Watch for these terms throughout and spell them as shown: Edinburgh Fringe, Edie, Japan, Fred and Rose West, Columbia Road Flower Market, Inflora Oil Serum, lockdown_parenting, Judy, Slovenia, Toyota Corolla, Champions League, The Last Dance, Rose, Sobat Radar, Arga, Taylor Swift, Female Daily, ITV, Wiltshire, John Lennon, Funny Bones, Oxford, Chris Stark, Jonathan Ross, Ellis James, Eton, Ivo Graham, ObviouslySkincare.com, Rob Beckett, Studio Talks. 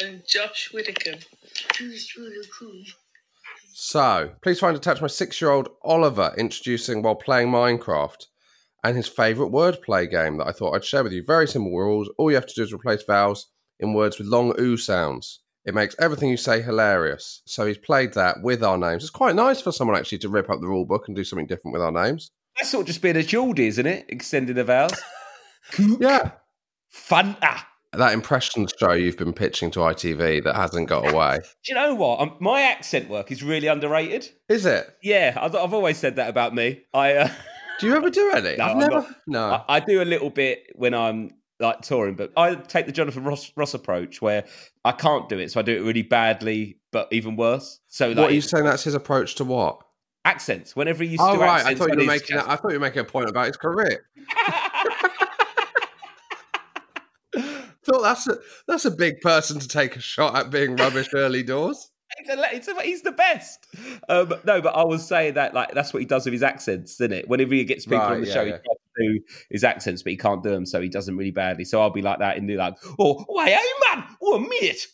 And Josh Widdicombe. So, please find attached my 6-year-old Oliver introducing while playing Minecraft and his favourite wordplay game that I thought I'd share with you. Very simple rules. All you have to do is replace vowels in words with long oo sounds. It makes everything you say hilarious. So he's played that with our names. It's quite nice for someone actually to rip up the rule book and do something different with our names. That's sort of just being a Geordie, isn't it? Extending the vowels. Yeah. Fanta. That impressions show you've been pitching to ITV that hasn't got away. Do you know what? My accent work is really underrated. Is it? Yeah, I've always said that about me. Do you ever do any? No, I do a little bit when I'm like touring, but I take the Jonathan Ross approach where I can't do it, so I do it really badly, but even worse. So, like, what are you saying? That's his approach to what? Accents. Whenever he used to do accents. I thought you were making a point about his career. Thought that's a big person to take a shot at being rubbish early doors. He's the best. No, but I was saying that like that's what he does with his accents, isn't it? Whenever he gets people on the show, he tries to do his accents, but he can't do them, so he does them really badly. So I'll be like that and do like, oh, why, hey man, oh mate,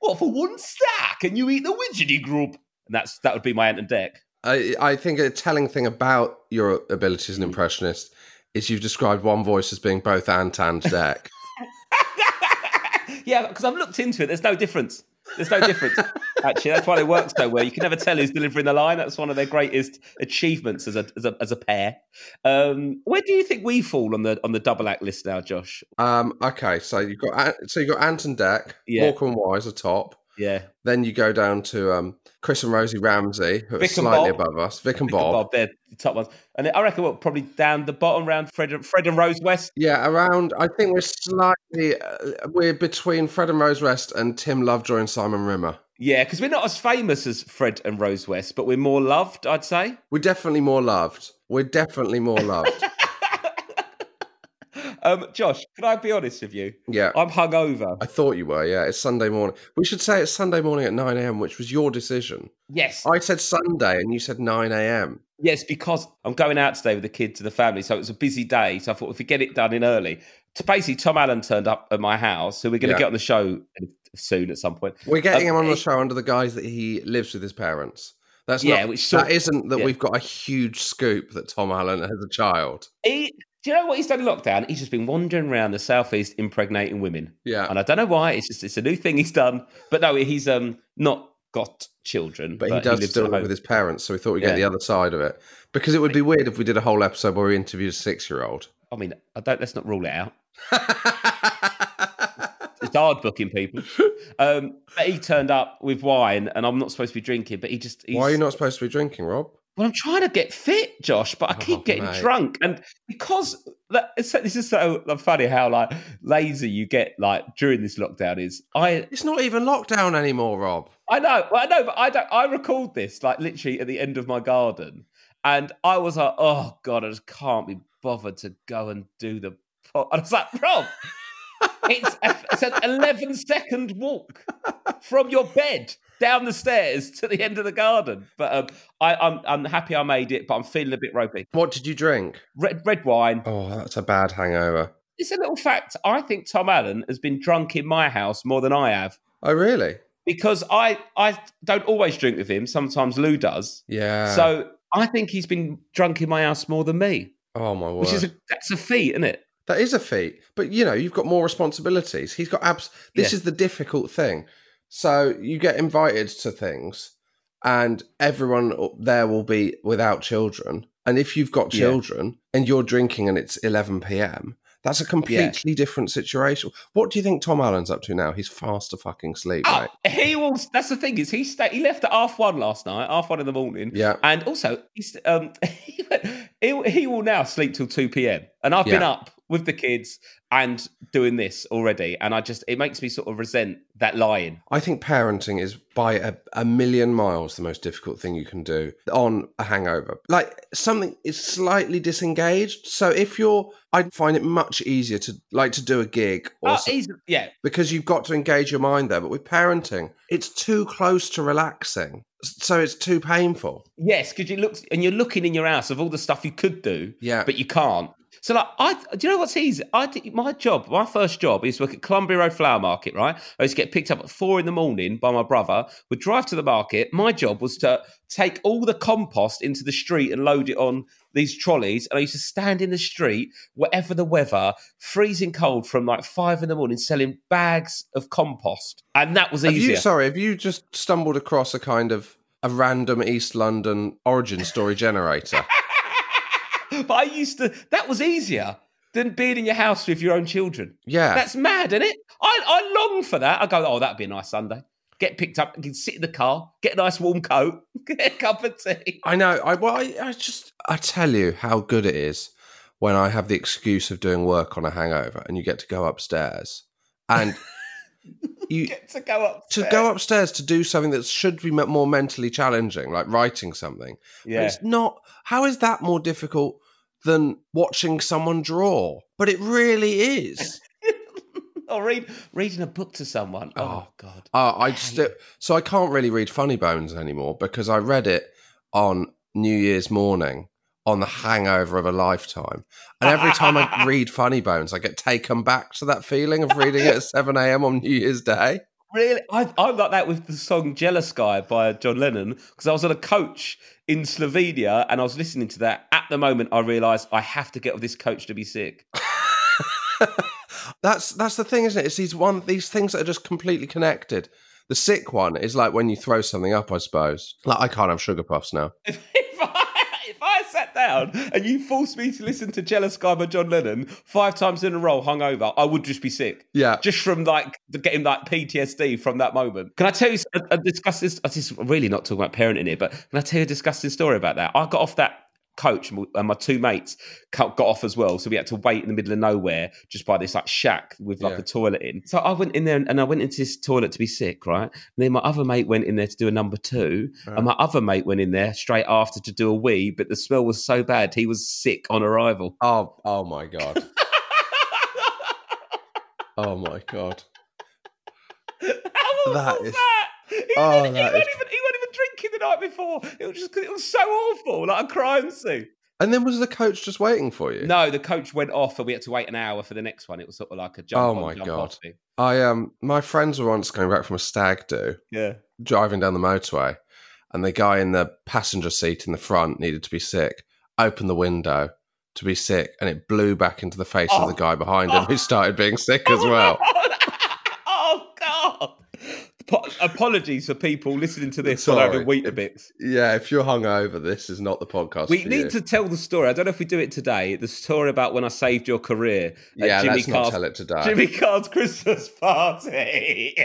what for one star? Can you eat the widgety grub? And that would be my Ant and Dec. I think a telling thing about your ability as an impressionist is you've described one voice as being both Ant and Dec. Yeah, because I've looked into it. There's no difference. Actually, that's why they work so well. You can never tell who's delivering the line. That's one of their greatest achievements as a pair. Where do you think we fall on the double act list now, Josh? Okay, so you've got Ant and Dec, Walker and Wise are top. Yeah. Then you go down to Chris and Rosie Ramsey, who are slightly above us. Vic and Bob, they're the top ones. And I reckon we're probably down the bottom round, Fred and Rose West. Yeah, around, I think we're slightly, we're between Fred and Rose West and Tim Lovejoy and Simon Rimmer. Yeah, because we're not as famous as Fred and Rose West, but we're more loved, I'd say. We're definitely more loved. Josh, can I be honest with you? Yeah. I'm hungover. I thought you were, yeah. It's Sunday morning. We should say it's Sunday morning at 9 a.m, which was your decision. Yes. I said Sunday and you said 9 a.m. Yes, because I'm going out today with the kids and the family, so it was a busy day. So I thought if we get it done in early. So basically, Tom Allen turned up at my house, so we're going to get on the show soon at some point. We're getting him on the show under the guise that he lives with his parents. We've got a huge scoop that Tom Allen has a child. Do you know what he's done in lockdown? He's just been wandering around the southeast impregnating women. Yeah. And I don't know why. It's a new thing he's done. But no, he's not got children. But he does still live with his parents, so we thought we'd get the other side of it. Because it would be weird if we did a whole episode where we interviewed a 6-year-old. I mean, let's not rule it out. Dard booking people. But he turned up with wine, and I'm not supposed to be drinking, but why are you not supposed to be drinking, Rob? Well, I'm trying to get fit, Josh, but I keep getting drunk. And because this is so funny how like lazy you get like during this lockdown is. It's not even lockdown anymore, Rob. I know, but I recalled this like literally at the end of my garden. And I was like, oh God, I just can't be bothered to go and do the pot. And I was like, Rob, it's an 11-second walk from your bed down the stairs to the end of the garden. But I'm happy I made it, but I'm feeling a bit ropey. What did you drink? Red wine. Oh, that's a bad hangover. It's a little fact. I think Tom Allen has been drunk in my house more than I have. Oh, really? Because I don't always drink with him. Sometimes Lou does. Yeah. So I think he's been drunk in my house more than me. Oh, my word. That's a feat, isn't it? That is a feat. But, you know, you've got more responsibilities. He's got This is the difficult thing. So you get invited to things and everyone there will be without children. And if you've got children and you're drinking and it's 11 p.m., that's a completely different situation. What do you think Tom Allen's up to now? He's fast to fucking sleep, mate. He will. That's the thing is he left at 1:30 last night, 1:30 in the morning. Yeah. And also he's, he will now sleep till 2 p.m. And I've been up with the kids and doing this already. And it makes me sort of resent that lying. I think parenting is by a million miles the most difficult thing you can do on a hangover. Like something is slightly disengaged. So I find it much easier to do a gig. Or because you've got to engage your mind there. But with parenting, it's too close to relaxing. So it's too painful. Yes, because you're looking in your house of all the stuff you could do, but you can't. So, like, do you know what's easy? My first job is to work at Columbia Road Flower Market, right? I used to get picked up at 4 a.m. by my brother, would drive to the market. My job was to take all the compost into the street and load it on these trolleys. And I used to stand in the street, whatever the weather, freezing cold from like 5 a.m, selling bags of compost. And that was easier. Have you just stumbled across a kind of a random East London origin story generator? But that was easier than being in your house with your own children. Yeah. That's mad, isn't it? I long for that. I go, oh, that'd be a nice Sunday. Get picked up, you can sit in the car, get a nice warm coat, get a cup of tea. I know. I tell you how good it is when I have the excuse of doing work on a hangover and you get to go upstairs. And you get to go upstairs. To go upstairs to do something that should be more mentally challenging, like writing something. Yeah. But it's not. How is that more difficult than watching someone draw? But it really is. Or reading a book to someone. Oh God. So I can't really read Funny Bones anymore because I read it on New Year's morning on the hangover of a lifetime. And every time I read Funny Bones, I get taken back to that feeling of reading it at 7 a.m. on New Year's Day. Really? I'm like that with the song Jealous Guy by John Lennon because I was on a coach in Slovenia and I was listening to that. At the moment, I realised I have to get off this coach to be sick. That's the thing, isn't it? It's these things that are just completely connected. The sick one is like when you throw something up, I suppose. Like I can't have sugar puffs now. If I sat down and you forced me to listen to Jealous Guy by John Lennon 5 times in a row hungover, I would just be sick. Yeah. Just from like getting like PTSD from that moment. Can I tell you a disgusting story? This is really not talking about parenting here, but can I tell you a disgusting story about that? I got off that coach and my 2 mates got off as well, so we had to wait in the middle of nowhere just by this like shack with like a toilet in. So I went in there and I went into this toilet to be sick, right? And then my other mate went in there to do a number 2, and my other mate went in there straight after to do a wee, but the smell was so bad he was sick on arrival. Oh my God. Oh my God. How was that? He wasn't even drinking the night before. It was just because it was so awful, like a crime scene. And then was the coach just waiting for you? No, the coach went off and we had to wait an hour for the next one. It was sort of like a jump. Oh my God. My friends were once coming back from a stag do. Yeah. Driving down the motorway, and the guy in the passenger seat in the front needed to be sick, opened the window to be sick, and it blew back into the face of the guy behind him who started being sick as well. Apologies for people listening to this while having Weetabix. Yeah, if you're hungover, this is not the podcast. We need to tell the story. I don't know if we do it today. The story about when I saved your career. Yeah, Jimmy let's not tell it today. Jimmy Carr's Christmas party.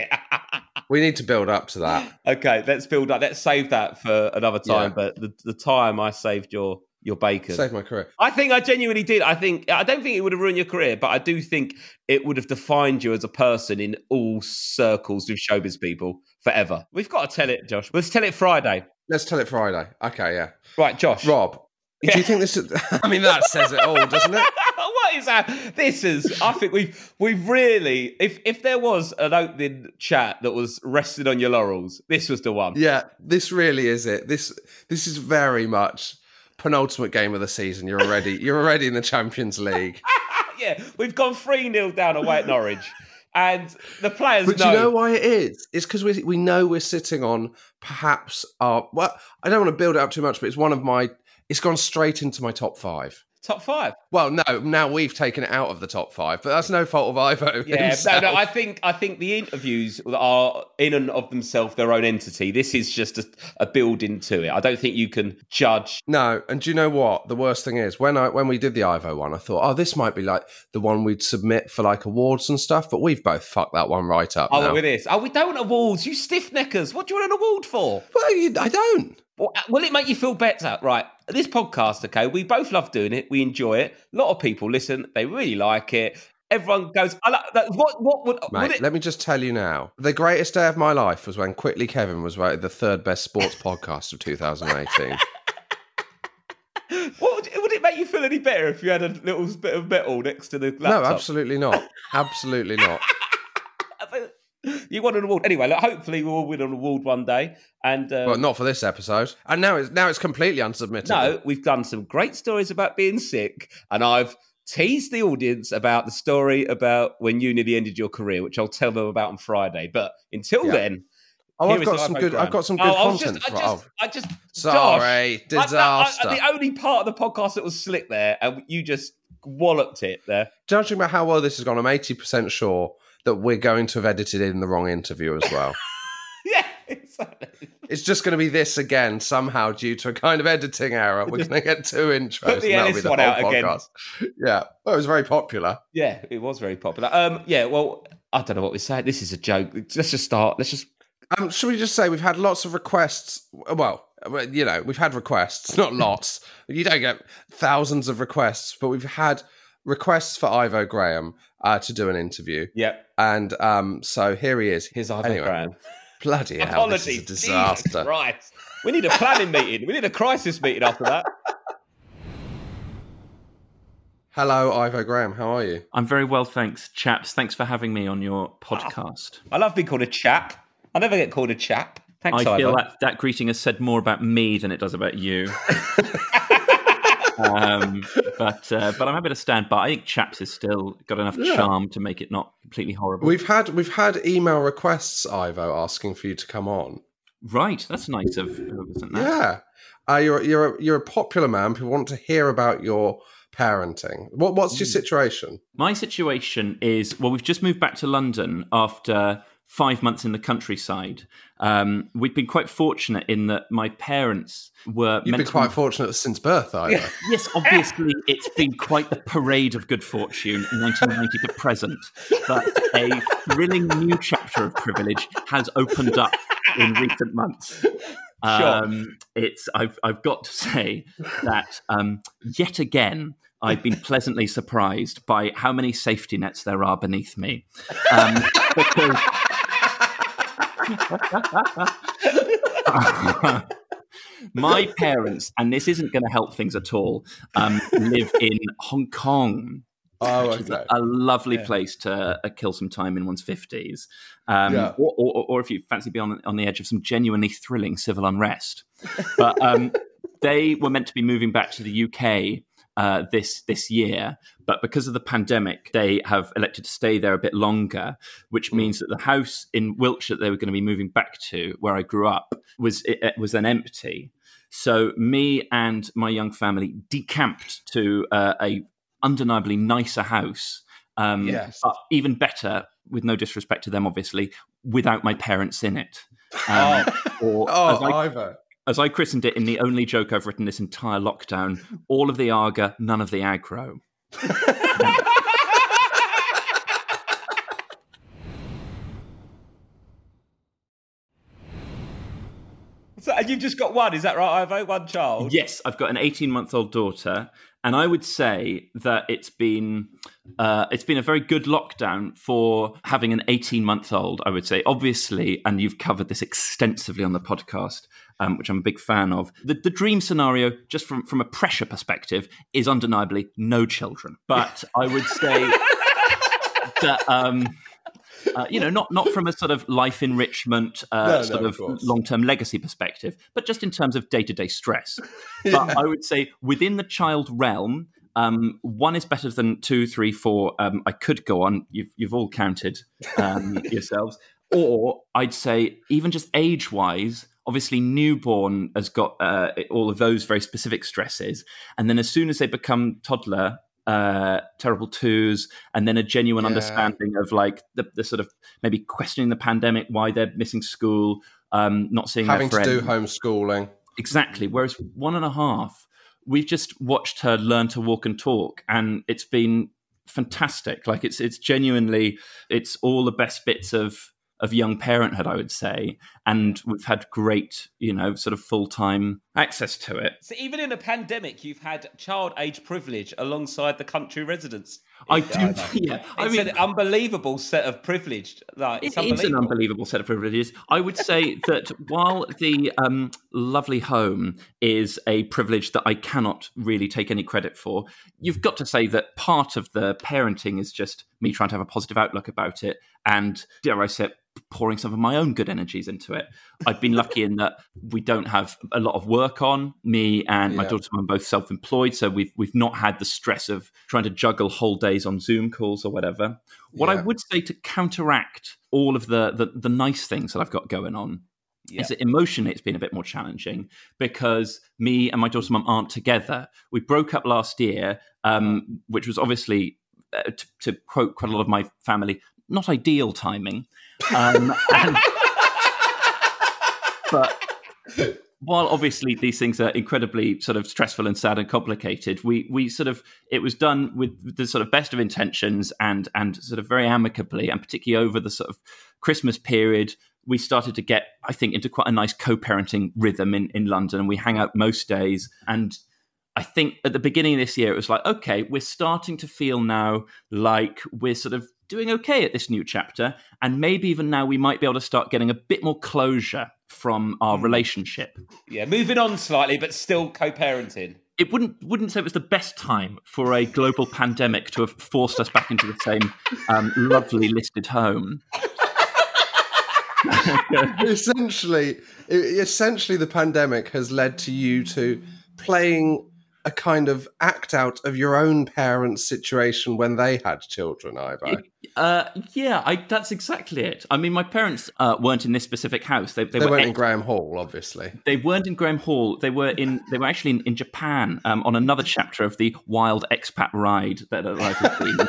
We need to build up to that. Okay, let's build up. Let's save that for another time. Yeah. But the time I saved your bacon. Saved my career. I think I genuinely did. I don't think it would have ruined your career, but I do think it would have defined you as a person in all circles with showbiz people forever. We've got to tell it, Josh. Let's tell it Friday. Okay, yeah. Right, Josh. Rob, do you think this is... I mean, that says it all, doesn't it? What is that? This is... I think we've really... If there was an opening chat that was rested on your laurels, this was the one. Yeah, this really is it. This is very much... penultimate game of the season. You're already in the Champions League. Yeah, we've gone 3-0 down away at Norwich, and the players. But do you know why it is? It's because we know we're sitting on perhaps our. Well, I don't want to build it up too much, but it's one of my. It's gone straight into my top five. Top five? Well, no. Now we've taken it out of the top five, but that's no fault of Ivo. Yeah, himself. No. I think the interviews are in and of themselves their own entity. This is just a build-in to it. I don't think you can judge. No, and do you know what? The worst thing is when we did the Ivo one, I thought, this might be like the one we'd submit for like awards and stuff. But we've both fucked that one right up. With this? We don't want awards. You stiff neckers. What do you want an award for? Well, I don't. Will it make you feel better? Right. This podcast, okay, we both love doing it. We enjoy it. A lot of people listen. They really like it. Everyone goes, I like that. What would... Mate, let me just tell you now. The greatest day of my life was when Quickly Kevin was voted the third best sports podcast of 2018. Would it make you feel any better if you had a little bit of metal next to the laptop? No, absolutely not. Absolutely not. You won an award. Anyway, look, hopefully we'll all win an award one day. And well, not for this episode. And now it's completely unsubmitted. No, we've done some great stories about being sick. And I've teased the audience about the story about when you nearly ended your career, which I'll tell them about on Friday. But until then... Oh, I've got some good content. Sorry, disaster. The only part of the podcast that was slick there, and you just walloped it there. Judging by how well this has gone, I'm 80% sure... that we're going to have edited in the wrong interview as well. Yeah, exactly. It's just going to be this again somehow due to a kind of editing error. We're going to get two intros. Put the Ellis one out podcast. Again. Yeah, well, it was very popular. Yeah, it was very popular. Yeah, well, I don't know what we're saying. This is a joke. Let's just start. Should we just say we've had lots of requests? Well, you know, we've had requests, not lots. You don't get thousands of requests, but we've had requests for Ivo Graham to do an interview. Yep. And so here he is. Here's Ivo Graham. Bloody hell, apologies. This is a disaster. Jesus Christ. We need a planning meeting. We need a crisis meeting after that. Hello, Ivo Graham. How are you? I'm very well, thanks, chaps. Thanks for having me on your podcast. I love being called a chap. I never get called a chap. Thanks, Ivo. I feel that greeting has said more about me than it does about you. But I'm happy to stand by. I think chaps has still got enough charm to make it not completely horrible. We've had email requests, Ivo, asking for you to come on. Right, that's nice of you, isn't that? Yeah, you're a popular man. People want to hear about your parenting. What's your situation? My situation is we've just moved back to London after 5 months in the countryside. We've been quite fortunate in that my parents were... You've been quite fortunate since birth, Ivo. Yes, obviously, it's been quite the parade of good fortune, 1990 to present. But a thrilling new chapter of privilege has opened up in recent months. Sure. I've got to say that yet again, I've been pleasantly surprised by how many safety nets there are beneath me. Because... my parents, and this isn't going to help things at all, live in Hong Kong, which is a lovely place to kill some time in one's 50s, or if you fancy being on the edge of some genuinely thrilling civil unrest. But they were meant to be moving back to the UK this year, but because of the pandemic, they have elected to stay there a bit longer, which means that the house in Wiltshire that they were going to be moving back to, where I grew up, was then empty. So me and my young family decamped to a undeniably nicer house Yes. But even better, with no disrespect to them, obviously, without my parents in it. As I christened it in the only joke I've written this entire lockdown, all of the Arga, none of the aggro. So, and you've just got one, is that right, Ivo? One child? Yes, I've got an 18-month-old daughter, and I would say that it's been a very good lockdown for having an 18-month-old, I would say. Obviously, and you've covered this extensively on the podcast, which I'm a big fan of, the dream scenario, just from a pressure perspective, is undeniably no children. But I would say that... not from a sort of life enrichment, sort of long-term legacy perspective, but just in terms of day-to-day stress. Yeah. But I would say within the child realm, one is better than two, three, four. I could go on. You've all counted yourselves. Or I'd say even just age-wise, obviously newborn has got all of those very specific stresses. And then as soon as they become toddler, terrible twos, and then a genuine understanding of like the sort of maybe questioning the pandemic, why they're missing school, not seeing having their friends. To do homeschooling. Exactly. Whereas 1.5, we've just watched her learn to walk and talk, and it's been fantastic. Like it's genuinely, it's all the best bits of young parenthood, I would say, and we've had great, sort of full-time access to it. So even in a pandemic, you've had child age privilege alongside the country residents. It's an unbelievable set of privilege. It's an unbelievable set of privileges. I would say that while the lovely home is a privilege that I cannot really take any credit for, you've got to say that part of the parenting is just me trying to have a positive outlook about it and, dare I say, pouring some of my own good energies into it. I've been lucky in that we don't have a lot of work on. Me and my daughter are both self-employed, so we've not had the stress of trying to juggle whole days on Zoom calls or whatever. What I would say to counteract all of the nice things that I've got going on is that emotionally it's been a bit more challenging because me and my daughter's mum aren't together. We broke up last year, which was obviously, to quote quite a lot of my family, not ideal timing. But while obviously these things are incredibly sort of stressful and sad and complicated, we sort of, it was done with the sort of best of intentions and sort of very amicably, and particularly over the sort of Christmas period, we started to get, I think, into quite a nice co-parenting rhythm in London, and we hang out most days. And I think at the beginning of this year, it was like, okay, we're starting to feel now like we're sort of doing okay at this new chapter, and maybe even now we might be able to start getting a bit more closure from our relationship. Yeah, moving on slightly, but still co-parenting. It wouldn't say it was the best time for a global pandemic to have forced us back into the same lovely listed home. Essentially, the pandemic has led to you to playing a kind of act out of your own parents' situation when they had children, Ivo. That's exactly it. I mean, my parents weren't in this specific house. They weren't in Graham Hall, obviously. They weren't in Graham Hall. They were actually in Japan on another chapter of the wild expat ride that life has been.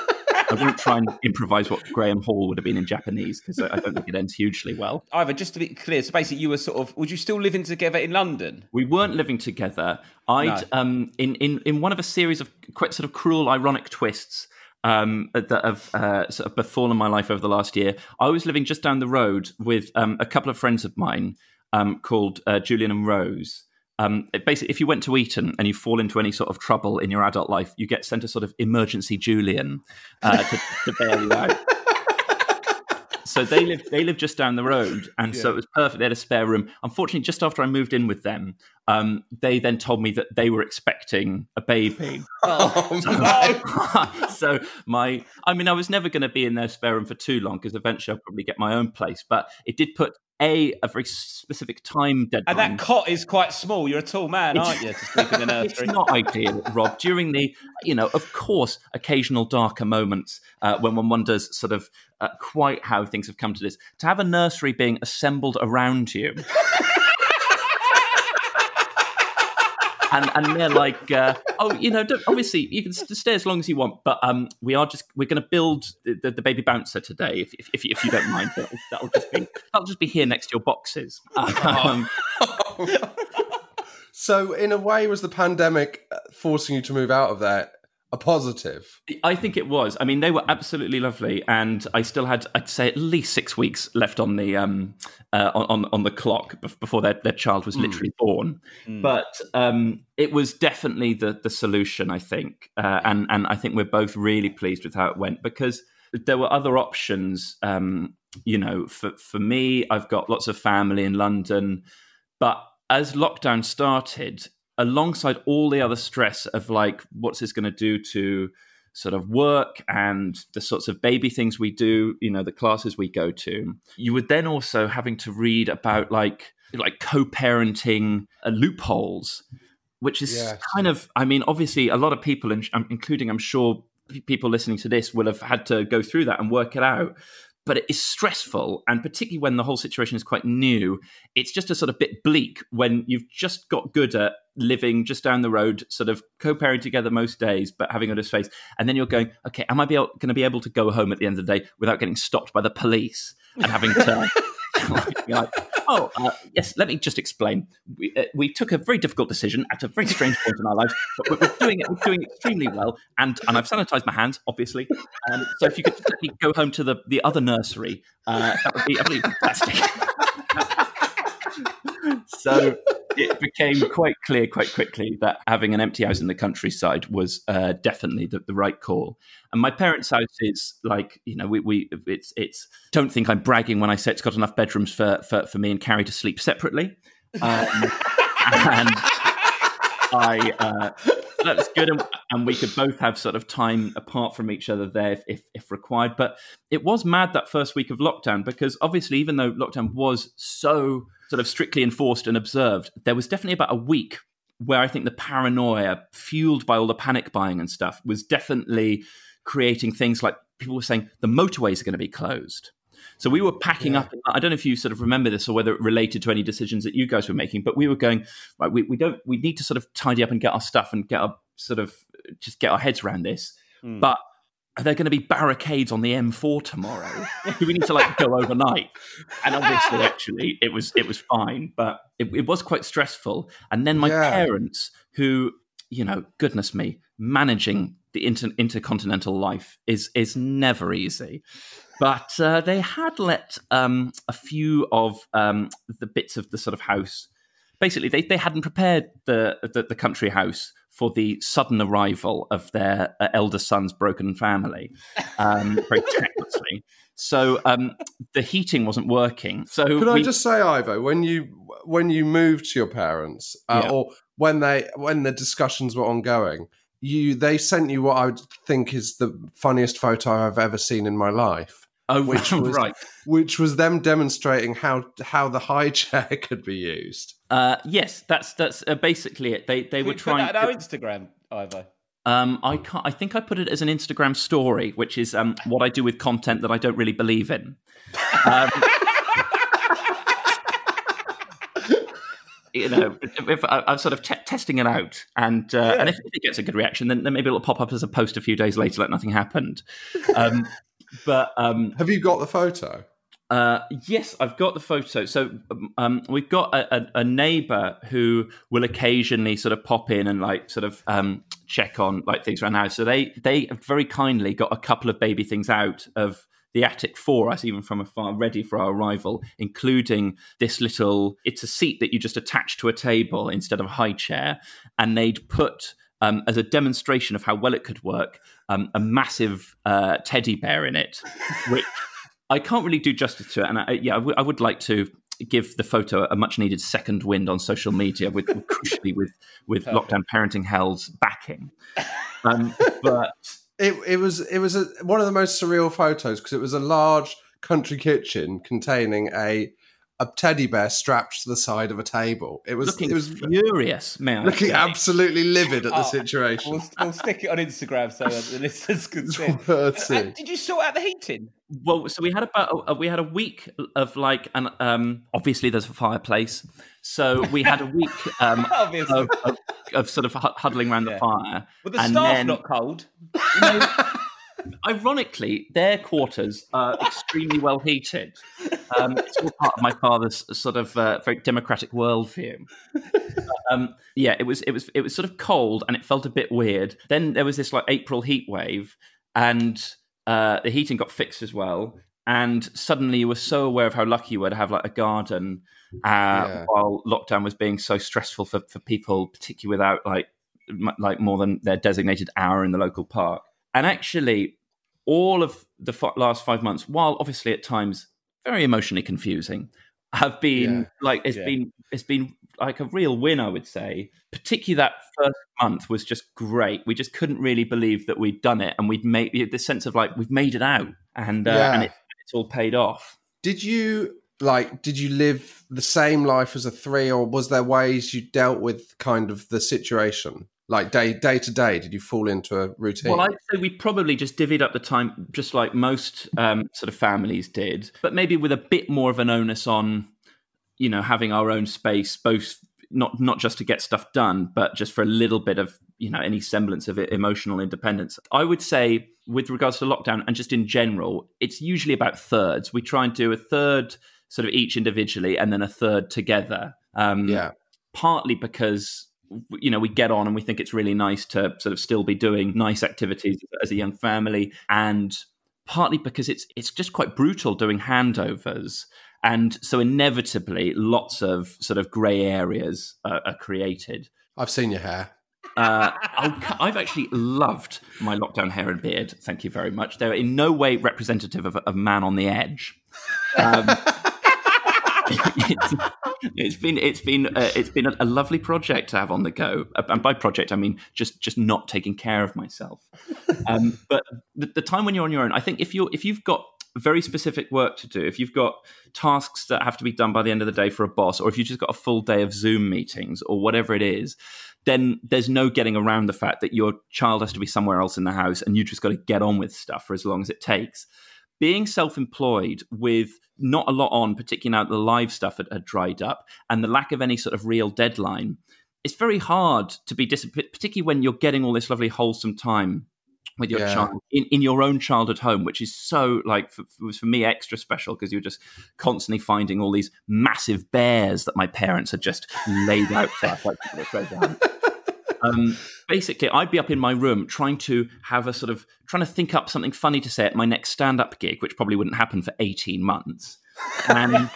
I wouldn't try and improvise what Graham Hall would have been in Japanese because I don't think it ends hugely well. Ivo, just to be clear, so basically you were sort of, would you still living together in London? We weren't living together. In one of a series of quite sort of cruel, ironic twists that have sort of befallen my life over the last year, I was living just down the road with a couple of friends of mine called Julian and Rose. Basically, if you went to Eton and you fall into any sort of trouble in your adult life, you get sent a sort of emergency Julian to bail you out. So they lived just down the road, and so it was perfect. They had a spare room. Unfortunately, just after I moved in with them, they then told me that they were expecting a baby. I was never going to be in their spare room for too long because eventually I'll probably get my own place. But it did put a very specific time deadline. And that cot is quite small. You're a tall man, aren't you, to sleep in the nursery? It's not ideal, Rob. During the, of course, occasional darker moments when one wonders sort of quite how things have come to this, to have a nursery being assembled around you And they're like, obviously you can stay as long as you want, but we're going to build the baby bouncer today, if you don't mind. That'll just be here next to your boxes. So in a way, was the pandemic forcing you to move out of that a positive? I think it was. I mean, they were absolutely lovely, and I still had, I'd say, at least 6 weeks left on the on the clock before their child was literally born. Mm. But it was definitely the solution, I think, and I think we're both really pleased with how it went, because there were other options. For me, I've got lots of family in London, but as lockdown started, alongside all the other stress of like, what's this going to do to sort of work and the sorts of baby things we do, the classes we go to, you were then also having to read about like co-parenting loopholes, which is kind of, I mean, obviously a lot of people, including, I'm sure, people listening to this will have had to go through that and work it out. But it is stressful, and particularly when the whole situation is quite new, it's just a sort of bit bleak when you've just got good at living just down the road, sort of co-parenting together most days, but having on his face. And then you're going, okay, am I going to be able to go home at the end of the day without getting stopped by the police and having to... yes, let me just explain. We took a very difficult decision at a very strange point in our lives, but we're doing extremely well, and I've sanitized my hands, obviously. So if you could go home to the other nursery, that would be, I believe, fantastic. So it became quite clear quite quickly that having an empty house in the countryside was definitely the right call. And my parents' house is like, it's. Don't think I'm bragging when I say it's got enough bedrooms for me and Carrie to sleep separately. That's good, and we could both have sort of time apart from each other there if required. But it was mad that first week of lockdown, because obviously even though lockdown was so sort of strictly enforced and observed, there was definitely about a week where I think the paranoia, fueled by all the panic buying and stuff, was definitely creating things like people were saying the motorways are going to be closed. So we were packing up. I don't know if you sort of remember this or whether it related to any decisions that you guys were making, but we were going, right, we need to sort of tidy up and get our stuff and get our heads around this. Mm. But are there going to be barricades on the M4 tomorrow? Do we need to like go overnight? And obviously, actually, it was fine, but it was quite stressful. And then my parents, who, goodness me, managing the intercontinental life is never easy. But they had let a few of the bits of the sort of house. Basically, they hadn't prepared the country house for the sudden arrival of their elder son's broken family, very technically. So the heating wasn't working. So I just say, Ivo, when you moved to your parents, or when the discussions were ongoing, they sent you what I would think is the funniest photo I've ever seen in my life. Oh, which was them demonstrating how the high chair could be used. Yes, that's basically it. They were trying. Put that on our Instagram, Ivo. I can't. I think I put it as an Instagram story, which is what I do with content that I don't really believe in. If I'm sort of testing it out, and if it gets a good reaction, then maybe it'll pop up as a post a few days later, like nothing happened. But have you got the photo? Yes, I've got the photo. So we've got a neighbour who will occasionally sort of pop in and like sort of check on like things around the house. So they very kindly got a couple of baby things out of the attic for us, even from afar, ready for our arrival, including this little. It's a seat that you just attach to a table instead of a high chair, and they'd put. As a demonstration of how well it could work, a massive teddy bear in it, which I can't really do justice to it. And I would like to give the photo a much-needed second wind on social media, with Lockdown Parenting Hell's backing. But it was one of the most surreal photos, because it was a large country kitchen containing a teddy bear strapped to the side of a table. It was furious, man. Looking absolutely livid at the situation. We'll stick it on Instagram so the listeners can see. Did you sort out the heating? Well, so we had a week of like, and obviously there's a fireplace, so we had a week of sort of huddling around the fire. But the staff not cold. You know, ironically, their quarters are extremely well heated. It's all part of my father's sort of very democratic worldview. Yeah, it was sort of cold and it felt a bit weird. Then there was this like April heat wave, and the heating got fixed as well. And suddenly you were so aware of how lucky you were to have like a garden while lockdown was being so stressful for people, particularly without like more than their designated hour in the local park. And actually, all of the last 5 months, while obviously at times very emotionally confusing, have been been like a real win, I would say. Particularly that first month was just great. We just couldn't really believe that we'd done it, and we'd made this sense of like we've made it out, and it's all paid off. Did you live the same life as a three, or was there ways you dealt with kind of the situation? Like day to day, did you fall into a routine? Well, I'd say we probably just divvied up the time, just like most sort of families did, but maybe with a bit more of an onus on, you know, having our own space, both not just to get stuff done, but just for a little bit of, you know, any semblance of emotional independence. I would say with regards to lockdown and just in general, it's usually about thirds. We try and do a third sort of each individually and then a third together. Partly because, you know, we get on and we think it's really nice to sort of still be doing nice activities as a young family, and partly because it's just quite brutal doing handovers, and so inevitably lots of sort of grey areas are created. I've seen your hair. I've actually loved my lockdown hair and beard. Thank you very much. They're in no way representative of man on the edge. It's been a lovely project to have on the go, and by project I mean just not taking care of myself. But the time when you're on your own, I think if you've got very specific work to do, if you've got tasks that have to be done by the end of the day for a boss, or if you've just got a full day of Zoom meetings or whatever it is, then there's no getting around the fact that your child has to be somewhere else in the house, and you just got to get on with stuff for as long as it takes. Being self-employed with not a lot on, particularly now the live stuff had dried up and the lack of any sort of real deadline, it's very hard to be disciplined, particularly when you're getting all this lovely wholesome time with your child in your own child at home, which is so like, was for me extra special because you're just constantly finding all these massive bears that my parents had just laid out for us. Basically, I'd be up in my room trying to think up something funny to say at my next stand-up gig, which probably wouldn't happen for 18 months. And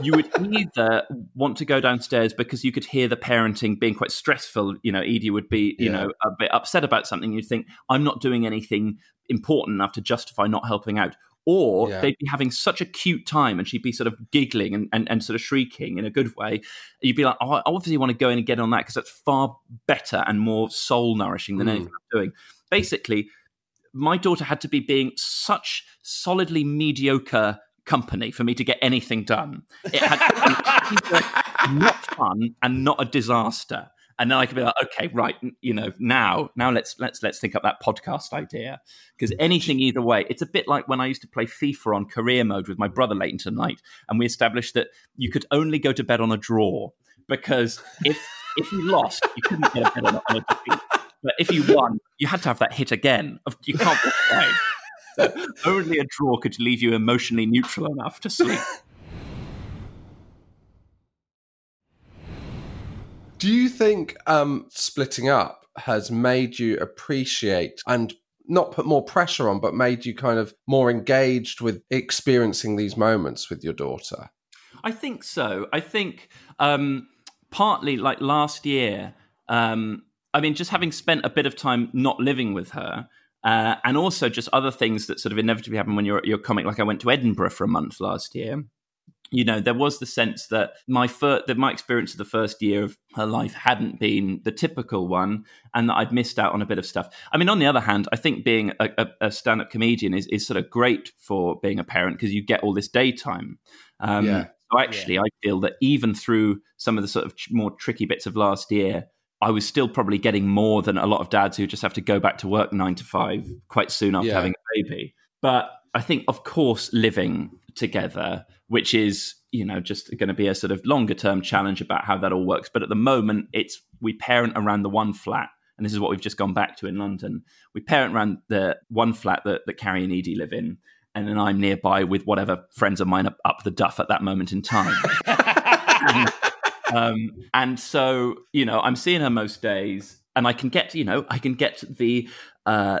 you would either want to go downstairs because you could hear the parenting being quite stressful. You know, Edie would be, you know, a bit upset about something. You'd think, I'm not doing anything important enough to justify not helping out. Or they'd be having such a cute time and she'd be sort of giggling and sort of shrieking in a good way. You'd be like, oh, I obviously want to go in and get on that because that's far better and more soul-nourishing than anything I'm doing. Basically, my daughter had to be being such solidly mediocre company for me to get anything done. It had to be not fun and not a disaster. And then I could be like, okay, right, you know, now let's think up that podcast idea, because anything either way, it's a bit like when I used to play FIFA on career mode with my brother late into the night, and we established that you could only go to bed on a draw, because if you lost, you couldn't go to bed on a defeat, but if you won, you had to have that hit again. You can't play. So only a draw could leave you emotionally neutral enough to sleep. Do you think splitting up has made you appreciate and not put more pressure on, but made you kind of more engaged with experiencing these moments with your daughter? I think so. I think partly like last year, I mean, just having spent a bit of time not living with her, and also just other things that sort of inevitably happen when you're at your comic. Like I went to Edinburgh for a month last year. You know, there was the sense that my experience of the first year of her life hadn't been the typical one, and that I'd missed out on a bit of stuff. I mean, on the other hand, I think being a stand-up comedian is sort of great for being a parent because you get all this daytime. So actually, I feel that even through some of the sort of more tricky bits of last year, I was still probably getting more than a lot of dads who just have to go back to work 9 to 5 quite soon after having a baby. But I think, of course, living together, which is, you know, just going to be a sort of longer term challenge about how that all works. But at the moment, it's we parent around the one flat. And this is what we've just gone back to in London. We parent around the one flat that Carrie and Edie live in. And then I'm nearby with whatever friends of mine up the duff at that moment in time. And so, you know, I'm seeing her most days. And I can get, you know, I can get the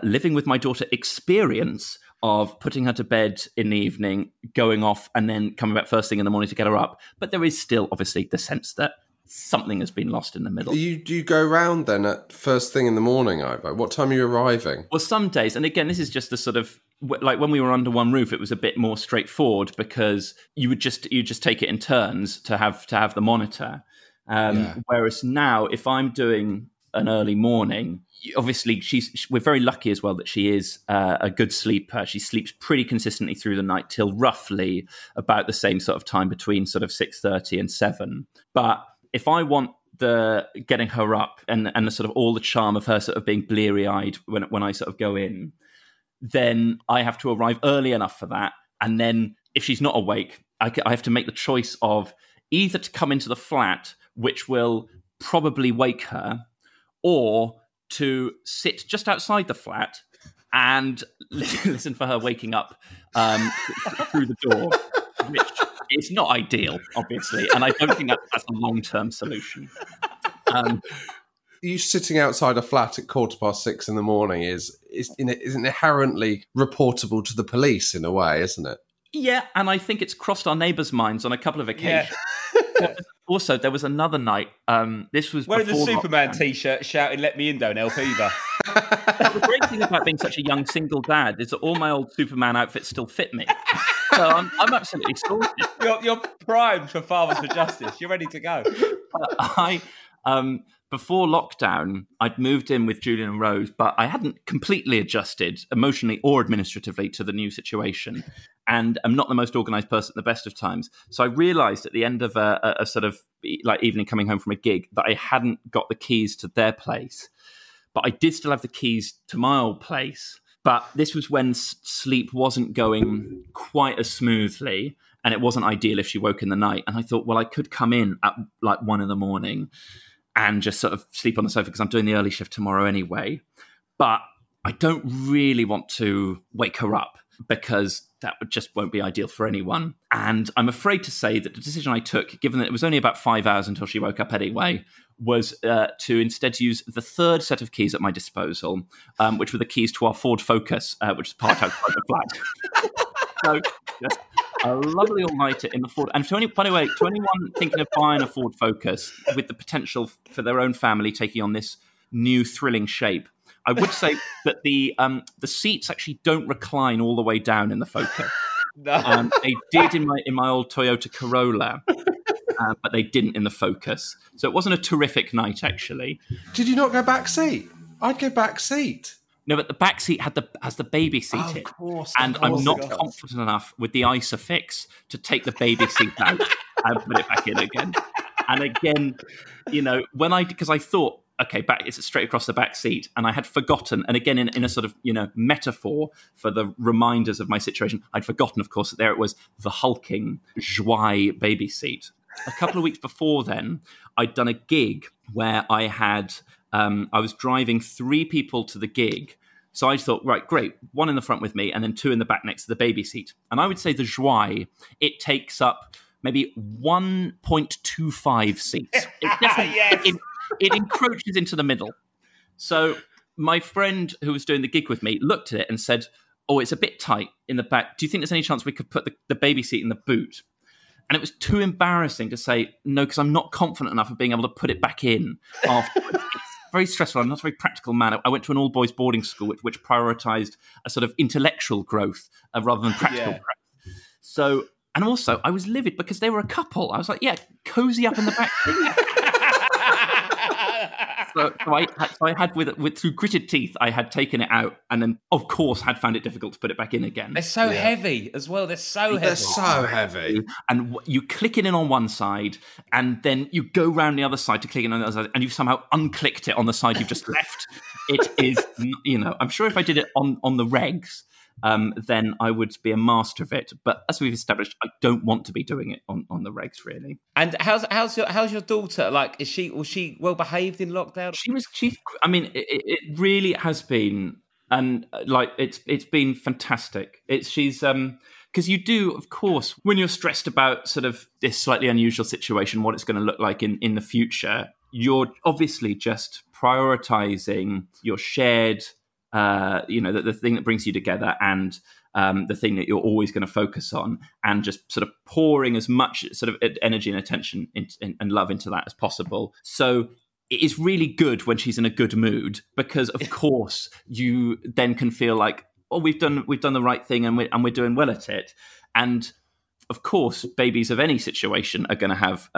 living with my daughter experience of putting her to bed in the evening, going off and then coming back first thing in the morning to get her up. But there is still obviously the sense that something has been lost in the middle. Do you go round then at first thing in the morning, Ivo? What time are you arriving? Well, some days, and again, this is just the sort of, like when we were under one roof, it was a bit more straightforward because you just take it in turns to have the monitor. Whereas now, if I'm doing an early morning, obviously we're very lucky as well that she is a good sleeper. She sleeps pretty consistently through the night till roughly about the same sort of time between sort of 6:30 and 7. But if I want the getting her up and the sort of all the charm of her sort of being bleary-eyed when I sort of go in, then I have to arrive early enough for that. And then if she's not awake, I have to make the choice of either to come into the flat, which will probably wake her, or to sit just outside the flat and listen for her waking up through the door, which is not ideal, obviously. And I don't think that's a long-term solution. You sitting outside a flat at 6:15 in the morning is inherently reportable to the police in a way, isn't it? Yeah, and I think it's crossed our neighbours' minds on a couple of occasions. Yeah. Also, there was another night. This was wearing the Superman lockdown T-shirt, shouting, "Let me in, don't help either." The great thing about being such a young single dad is that all my old Superman outfits still fit me, so I'm absolutely sorted. You're primed for Fathers for Justice. You're ready to go. Before lockdown, I'd moved in with Julian and Rose, but I hadn't completely adjusted emotionally or administratively to the new situation. And I'm not the most organised person at the best of times. So I realised at the end of a sort of like evening coming home from a gig that I hadn't got the keys to their place. But I did still have the keys to my old place. But this was when sleep wasn't going quite as smoothly. And it wasn't ideal if she woke in the night. And I thought, well, I could come in at like 1 a.m. and just sort of sleep on the sofa because I'm doing the early shift tomorrow anyway. But I don't really want to wake her up because that just won't be ideal for anyone. And I'm afraid to say that the decision I took, given that it was only about 5 hours until she woke up anyway, was to instead use the third set of keys at my disposal, which were the keys to our Ford Focus, which is parked outside the flat. So just a lovely all-nighter in the Ford. And by the way, to anyone thinking of buying a Ford Focus with the potential for their own family taking on this new thrilling shape, I would say that the seats actually don't recline all the way down in the Focus. No. They did in my old Toyota Corolla, but they didn't in the Focus. So it wasn't a terrific night, actually. Did you not go back seat? I'd go back seat. No, but the back seat has the baby seat in. Of course. And I'm not confident enough with the ISOFIX to take the baby seat out and put it back in again. And again, you know, because I thought, okay, it's straight across the back seat. And I had forgotten, and again, in a sort of, you know, metaphor for the reminders of my situation, I'd forgotten, of course, that there it was, the hulking Joie baby seat. A couple of weeks before then, I'd done a gig where I had... I was driving 3 people to the gig. So I thought, right, great, 1 in the front with me and then 2 in the back next to the baby seat. And I would say the Joie, it takes up maybe 1.25 seats. It encroaches into the middle. So my friend who was doing the gig with me looked at it and said, oh, it's a bit tight in the back. Do you think there's any chance we could put the baby seat in the boot? And it was too embarrassing to say no, because I'm not confident enough of being able to put it back in afterwards. Very stressful. I'm not a very practical man. I went to an all-boys boarding school which prioritised a sort of intellectual growth rather than practical growth. So, and also, I was livid because they were a couple. I was like, yeah, cozy up in the back. So I had, with through gritted teeth, I had taken it out and then, of course, had found it difficult to put it back in again. They're so heavy as well. They're so heavy. And you click it in on one side and then you go round the other side to click it on the other side and you've somehow unclicked it on the side you've just left. It is, you know, I'm sure if I did it on the regs, then I would be a master of it. But as we've established, I don't want to be doing it on the regs, really. And how's your daughter? Like, was she well behaved in lockdown? She I mean, it really has been, and like it's been fantastic. She's because you do, of course, when you're stressed about sort of this slightly unusual situation, what it's going to look like in the future, you're obviously just prioritizing your shared, the thing that brings you together and the thing that you're always going to focus on, and just sort of pouring as much sort of energy and attention and love into that as possible. So it is really good when she's in a good mood, because of course you then can feel like, oh, we've done the right thing and we're doing well at it. And of course, babies of any situation are going to have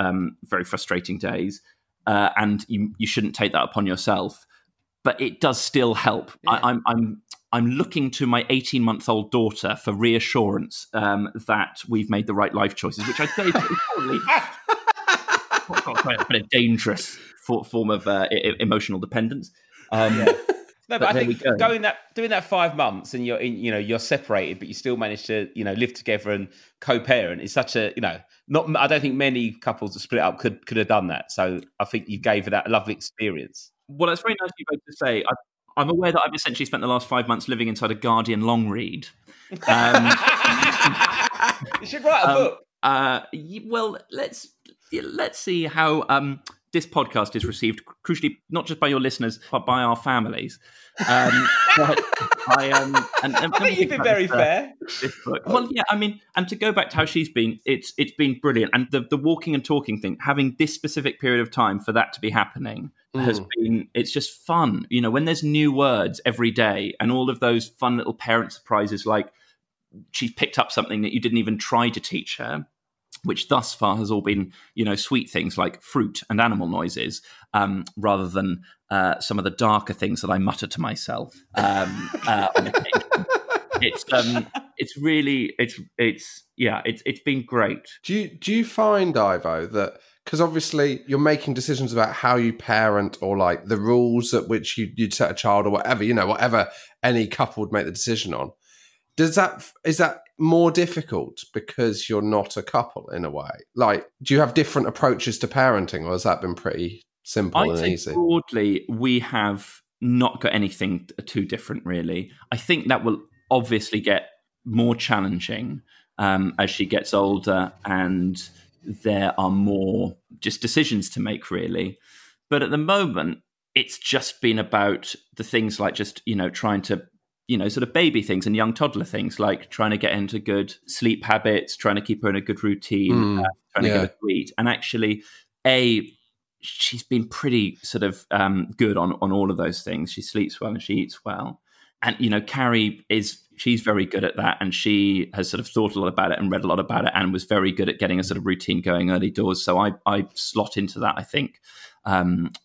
very frustrating days, and you shouldn't take that upon yourself. But it does still help. Yeah. I'm looking to my 18-month-old daughter for reassurance that we've made the right life choices, which I say is probably quite a dangerous form of emotional dependence. No, but I think doing that 5 months and you're separated, but you still manage to live together and co-parent is such a I don't think many couples that split up could have done that. So I think you gave her that lovely experience. Well, that's very nice of you both to say. I'm aware that I've essentially spent the last 5 months living inside a Guardian long read. You should write a book. Well, let's see how. This podcast is received, crucially, not just by your listeners, but by our families. I think you've been very fair. This book. Well, yeah, I mean, and to go back to how she's been, it's been brilliant. And the walking and talking thing, having this specific period of time for that to be happening has been, it's just fun. You know, when there's new words every day and all of those fun little parent surprises, like she's picked up something that you didn't even try to teach her, which thus far has all been, sweet things like fruit and animal noises, rather than some of the darker things that I mutter to myself. It's been great. Do you find, Ivo, that because obviously you're making decisions about how you parent or like the rules at which you'd set a child or whatever, whatever any couple would make the decision on. Is that more difficult because you're not a couple in a way? Like, do you have different approaches to parenting, or has that been pretty simple and easy? I think broadly, we have not got anything too different, really. I think that will obviously get more challenging as she gets older and there are more just decisions to make, really. But at the moment, it's just been about the things like just, trying to sort of baby things and young toddler things, like trying to get into good sleep habits, trying to keep her in a good routine, trying to get her to eat. And actually, she's been pretty sort of good on all of those things. She sleeps well and she eats well. And, Carrie she's very good at that. And she has sort of thought a lot about it and read a lot about it and was very good at getting a sort of routine going early doors. So I slot into that, I think,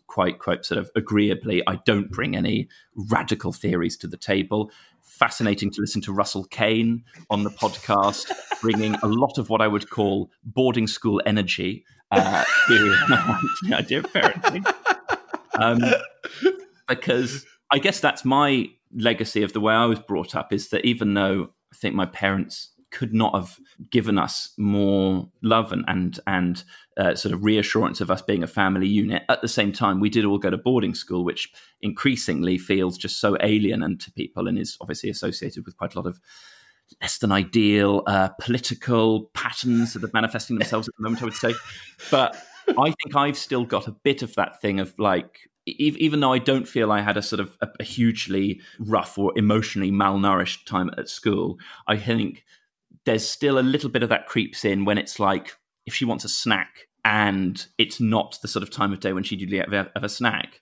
quite sort of agreeably. I don't bring any radical theories to the table. Fascinating to listen to Russell Kane on the podcast, bringing a lot of what I would call boarding school energy to the idea of parenting. Because I guess that's my legacy of the way I was brought up, is that even though I think my parents could not have given us more love and sort of reassurance of us being a family unit, at the same time, we did all go to boarding school, which increasingly feels just so alien to people and is obviously associated with quite a lot of less than ideal political patterns that are manifesting themselves at the moment, I would say. But I think I've still got a bit of that thing of like, even though I don't feel I had a sort of a hugely rough or emotionally malnourished time at school, I think there's still a little bit of that creeps in when it's like, if she wants a snack and it's not the sort of time of day when she'd usually have a snack,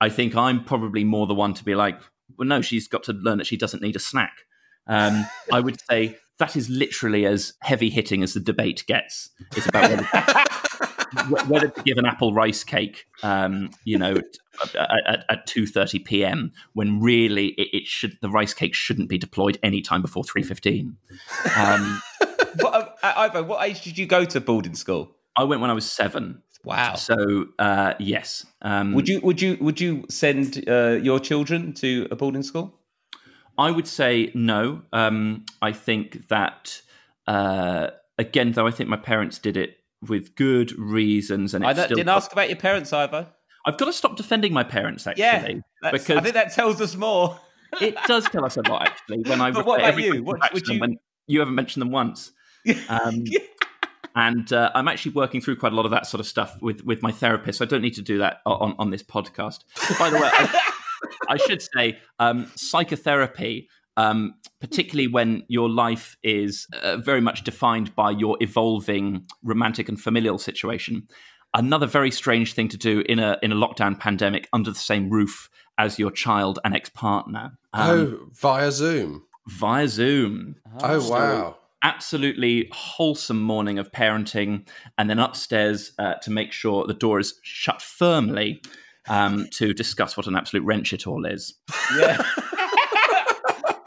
I think I'm probably more the one to be like, well, no, she's got to learn that she doesn't need a snack. I would say that is literally as heavy hitting as the debate gets. It's about whether to give an apple rice cake, at 2:30 p.m. when really the rice cake shouldn't be deployed any time before 3:15. Ivo, what age did you go to boarding school? I went when I was 7. Wow. So yes. Would you send your children to a boarding school? I would say no. I think that, again, though, I think my parents did it with good reasons. And I didn't ask about your parents, Ivo. I've got to stop defending my parents, actually. Yeah, because I think that tells us more. It does tell us a lot, actually. When I but what about you? What would you? You haven't mentioned them once. Yeah. And I'm actually working through quite a lot of that sort of stuff with my therapist. So I don't need to do that on this podcast. By the way, I should say psychotherapy, particularly when your life is very much defined by your evolving romantic and familial situation. Another very strange thing to do in a lockdown pandemic under the same roof as your child and ex-partner. Via Zoom. Via Zoom. Oh, wow. Absolutely wholesome morning of parenting, and then upstairs to make sure the door is shut firmly to discuss what an absolute wrench it all is. Yeah.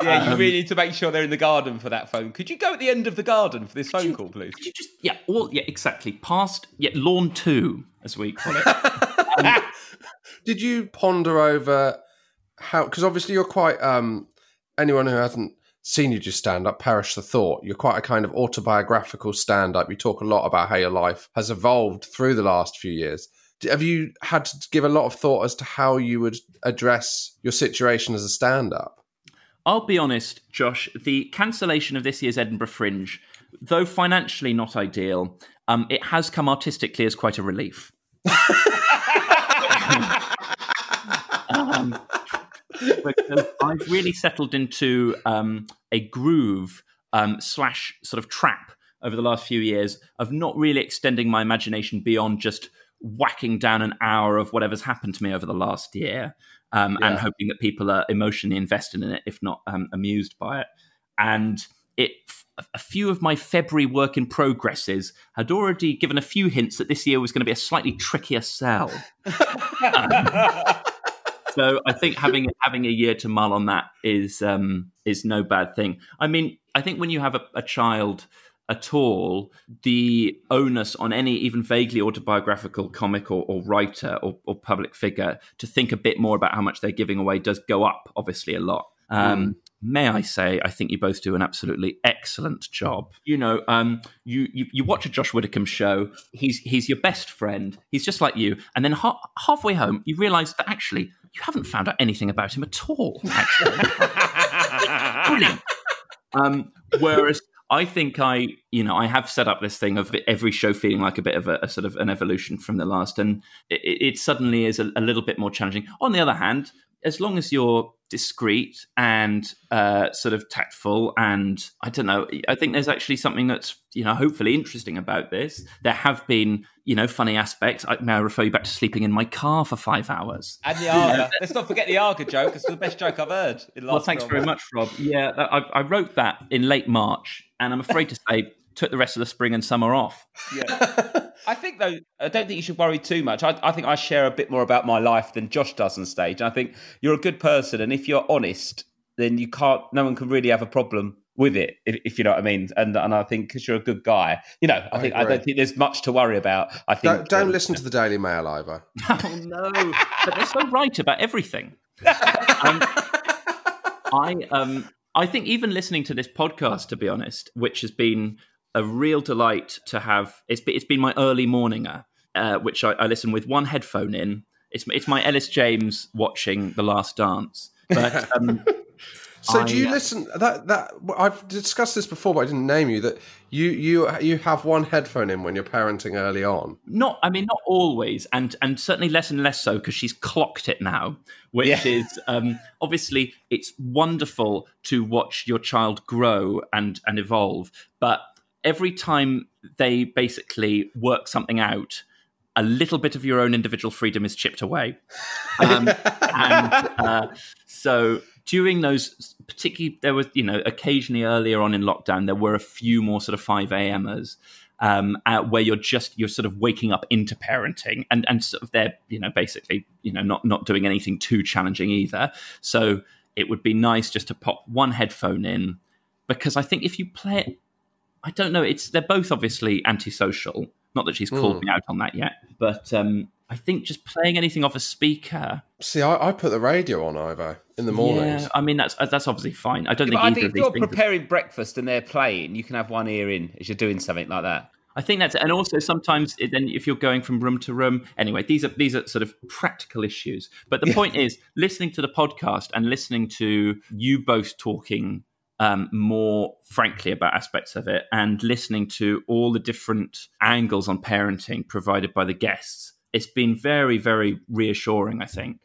Yeah, you really need to make sure they're in the garden for that phone. Could you go at the end of the garden for this phone call, please? Could you just, exactly. Past, lawn 2, as we call it. Did you ponder over how, because obviously you're quite, anyone who hasn't seen you just stand up, perish the thought, you're quite a kind of autobiographical stand up. You talk a lot about how your life has evolved through the last few years. Have you had to give a lot of thought as to how you would address your situation as a stand up? I'll be honest, Josh, the cancellation of this year's Edinburgh Fringe, though financially not ideal, it has come artistically as quite a relief. Because I've really settled into a groove / sort of trap over the last few years of not really extending my imagination beyond just whacking down an hour of whatever's happened to me over the last year. And hoping that people are emotionally invested in it, if not amused by it. And a few of my February work in progresses had already given a few hints that this year was going to be a slightly trickier sell. So I think having a year to mull on that is no bad thing. I mean, I think when you have a child at all, the onus on any even vaguely autobiographical comic or writer or public figure to think a bit more about how much they're giving away does go up, obviously, a lot. May I say, I think you both do an absolutely excellent job. You know, you watch a Josh Widdicombe show, he's your best friend, he's just like you, and then halfway home, you realise that actually, you haven't found out anything about him at all, actually. Brilliant. Whereas I think I have set up this thing of every show feeling like a bit of a sort of an evolution from the last, and it suddenly is a little bit more challenging. On the other hand, as long as you're discreet and sort of tactful, and I don't know, I think there's actually something that's, hopefully interesting about this. There have been, funny aspects. May I refer you back to sleeping in my car for 5 hours? And the Arga. Let's not forget the Arga joke. It's the best joke I've heard in the last. Well, thanks very much, Rob. Yeah, I wrote that in late March, and I'm afraid to say took the rest of the spring and summer off. Yeah. I think, though, I don't think you should worry too much. I think I share a bit more about my life than Josh does on stage. And I think you're a good person. And if you're honest, then no one can really have a problem with it, if you know what I mean. And I think because you're a good guy, I don't think there's much to worry about. I think Don't listen to the Daily Mail, Ivo. Oh, no. But they're so right about everything. I think even listening to this podcast, to be honest, which has been a real delight to have. It's been my early morninger, which I listen with one headphone in. It's my Ellis James watching The Last Dance. But, so do you listen? That I've discussed this before, but I didn't name you. That you have one headphone in when you're parenting early on. Not always, and certainly less and less so because she's clocked it now, which is obviously it's wonderful to watch your child grow and evolve, but every time they basically work something out, a little bit of your own individual freedom is chipped away. So during those, particularly, there was, occasionally earlier on in lockdown, there were a few more sort of 5 a.m.ers where you're sort of waking up into parenting and sort of they're, basically, not doing anything too challenging either. So it would be nice just to pop one headphone in because I think if you play it, I don't know. They're both obviously antisocial. Not that she's called me out on that yet, but I think just playing anything off a speaker. See, I put the radio on, Ivo. in the mornings. Yeah, I mean, that's obviously fine. I don't think either of these things... If you're preparing breakfast and they're playing, you can have one ear in as you're doing something like that. I think that's it. And also sometimes then if you're going from room to room, anyway, these are sort of practical issues. But the point is, listening to the podcast and listening to you both talking more frankly about aspects of it and listening to all the different angles on parenting provided by the guests, it's been very, very reassuring, I think.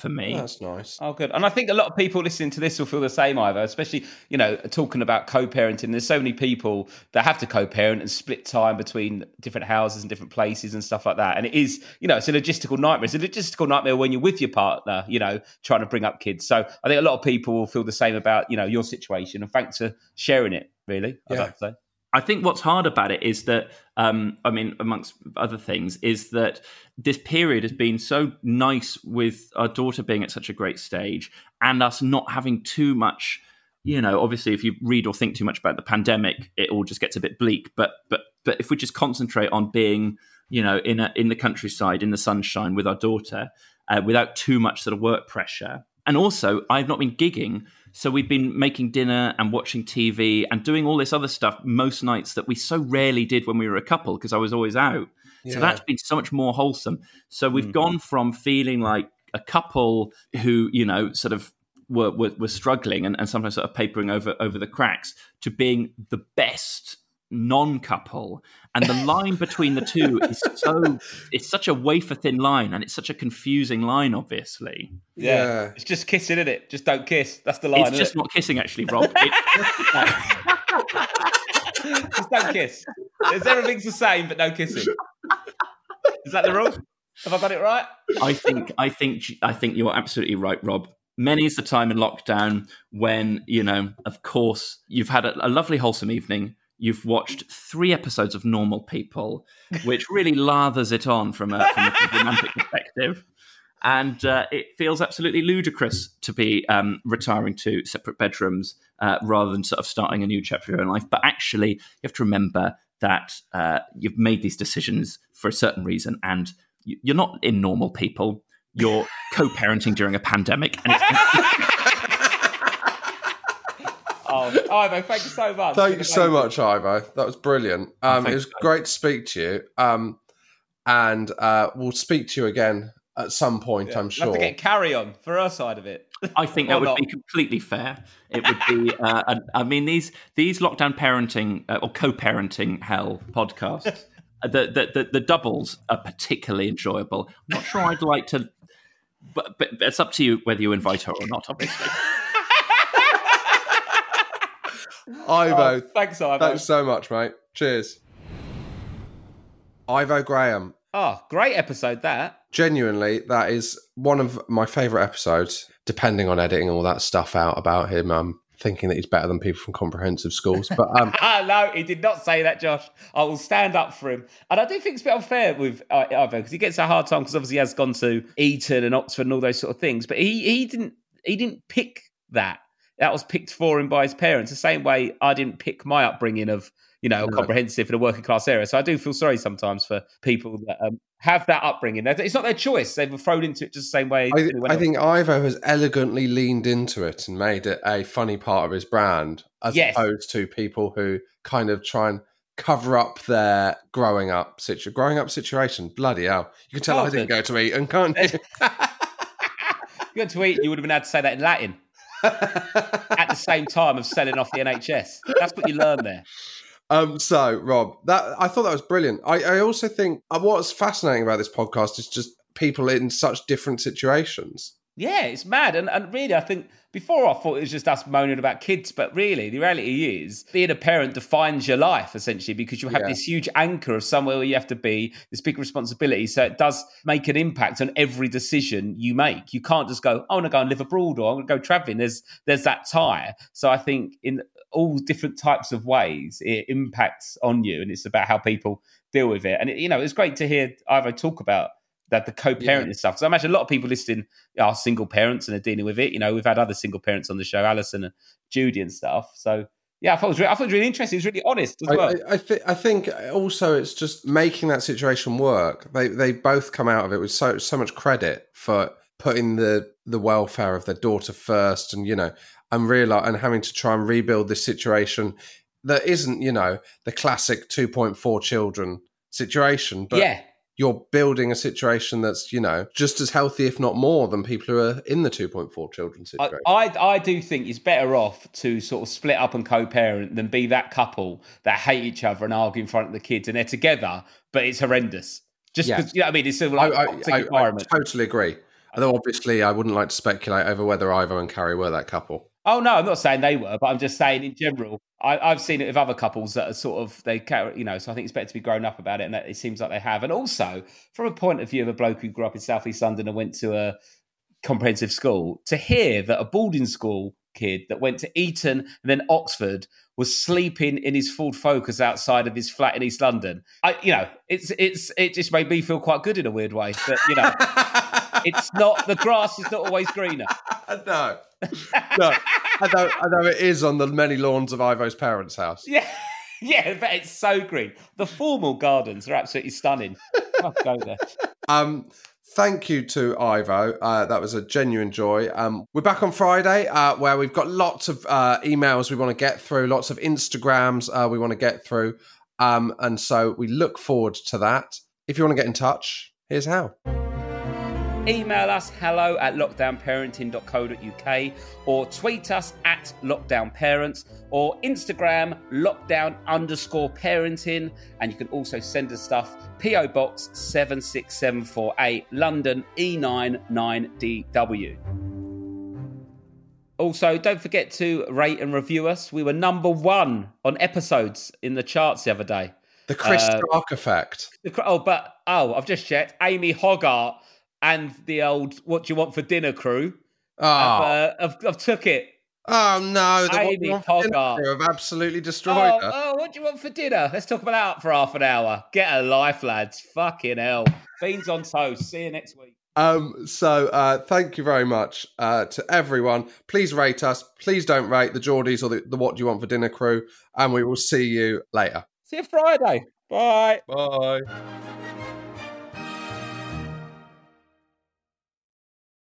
For me. That's nice. Oh, good. And I think a lot of people listening to this will feel the same, Ivo, especially, you know, talking about co-parenting. There's so many people that have to co-parent and split time between different houses and different places and stuff like that. And it is, you know, it's a logistical nightmare. It's a logistical nightmare when you're with your partner, you know, trying to bring up kids. So I think a lot of people will feel the same about, you know, your situation. And thanks for sharing it, really. Yeah. I'd like to say. I think what's hard about it is that, I mean, amongst other things, is that this period has been so nice with our daughter being at such a great stage and us not having too much, you know, obviously if you read or think too much about the pandemic, it all just gets a bit bleak. But if we just concentrate on being, you know, in the countryside, in the sunshine with our daughter, without too much sort of work pressure. And also, I've not been gigging, so we've been making dinner and watching TV and doing all this other stuff most nights that we so rarely did when we were a couple because I was always out. Yeah. So that's been so much more wholesome. So we've gone from feeling like a couple who, you know, sort of were struggling and sometimes sort of papering over the cracks to being the best non-couple. And the line between the two is it's such a wafer thin line, and it's such a confusing line, obviously. Yeah. It's just kissing, isn't it? Just don't kiss. That's the line. It's just not kissing, actually, Rob. Just don't kiss. Everything's the same, but no kissing. Is that the rule? Have I got it right? I think you're absolutely right, Rob. Many is the time in lockdown when, you know, of course, you've had a lovely, wholesome evening. You've watched 3 episodes of Normal People, which really lathers it on from a romantic perspective. And it feels absolutely ludicrous to be retiring to separate bedrooms rather than sort of starting a new chapter of your own life. But actually, you have to remember that you've made these decisions for a certain reason, and you're not in Normal People. You're co-parenting during a pandemic. And it's... Ivo, thank you so much. Thank you so much, Ivo. That was brilliant. It was great to speak to you. And we'll speak to you again at some point, I'm sure. We'll have to get Carrie on for our side of it. I think that would be completely fair. It would be, I mean, these lockdown parenting or co-parenting hell podcasts, the doubles are particularly enjoyable. I'm not sure I'd like to, but it's up to you whether you invite her or not, obviously. Ivo. Oh, thanks, Ivo. Thanks so much, mate. Cheers. Ivo Graham. Oh, great episode, that. Genuinely, that is one of my favourite episodes, depending on editing all that stuff out about him, thinking that he's better than people from comprehensive schools. But no, he did not say that, Josh. I will stand up for him. And I do think it's a bit unfair with Ivo, because he gets a hard time, because obviously he has gone to Eton and Oxford and all those sort of things. But he didn't pick that. That was picked for him by his parents, the same way I didn't pick my upbringing of, you know, comprehensive in a working class area. So I do feel sorry sometimes for people that have that upbringing. It's not their choice. They were thrown into it just the same way. I think Ivo has elegantly leaned into it and made it a funny part of his brand, as opposed to people who kind of try and cover up their growing up situation. Bloody hell. You can tell I didn't go to Eton, can't you? You went to Eton, you would have been able to say that in Latin. At the same time of selling off the NHS. That's what you learn there. So, Rob, I thought that was brilliant. I also think what's fascinating about this podcast is just people in such different situations. Yeah, it's mad. And really, I think before I thought it was just us moaning about kids, but really, the reality is being a parent defines your life, essentially, because you have this huge anchor of somewhere where you have to be, this big responsibility. So it does make an impact on every decision you make. You can't just go, I want to go and live abroad, or I'm going to go travelling. There's that tie. So I think in all different types of ways, it impacts on you, and it's about how people deal with it. And, it, you know, it's great to hear Ivo talk about that, the co-parenting stuff. Because I imagine a lot of people listening are single parents and are dealing with it. You know, we've had other single parents on the show, Alison and Judy and stuff. So, yeah, I thought it was really interesting. It was really honest as well. I think also it's just making that situation work. They both come out of it with so much credit for putting the welfare of their daughter first, and, you know, and having to try and rebuild this situation that isn't, you know, the classic 2.4 children situation, but you're building a situation that's, you know, just as healthy, if not more, than people who are in the 2.4 children situation. I do think it's better off to sort of split up and co-parent than be that couple that hate each other and argue in front of the kids, and they're together, but it's horrendous. Just because, you know what I mean? It's sort of like a toxic environment. I totally agree. Although, obviously, I wouldn't like to speculate over whether Ivo and Carrie were that couple. Oh, no, I'm not saying they were, but I'm just saying in general, I've seen it with other couples that are sort of, they carry, you know, so I think it's better to be grown up about it, and that it seems like they have. And also, from a point of view of a bloke who grew up in South East London and went to a comprehensive school, to hear that a boarding school kid that went to Eton and then Oxford was sleeping in his Ford Focus outside of his flat in East London. It just made me feel quite good in a weird way. But, you know, it's not, the grass is not always greener. No. Although it is on the many lawns of Ivo's parents' house. Yeah, but it's so green. The formal gardens are absolutely stunning. I'll go there. Thank you to Ivo. That was a genuine joy. We're back on Friday, where we've got lots of emails we want to get through, lots of Instagrams we want to get through. And so we look forward to that. If you want to get in touch, here's how. Email us hello@lockdownparenting.co.uk, or tweet us @lockdownparents, or Instagram lockdown_parenting. And you can also send us stuff, P.O. Box 76748, London E99DW. Also, don't forget to rate and review us. We were number one on episodes in the charts the other day. The Chris Stark effect. I've just checked. Amy Hoggart and the old "What Do You Want for Dinner" crew. I've took it. Oh no, the Amy Hoggart have absolutely destroyed her. Oh, what do you want for dinner? Let's talk about that for half an hour. Get a life, lads. Fucking hell. Beans on toast. See you next week. Thank you very much to everyone. Please rate us. Please don't rate the Geordies or the "What Do You Want for Dinner" crew. And we will see you later. See you Friday. Bye. Bye.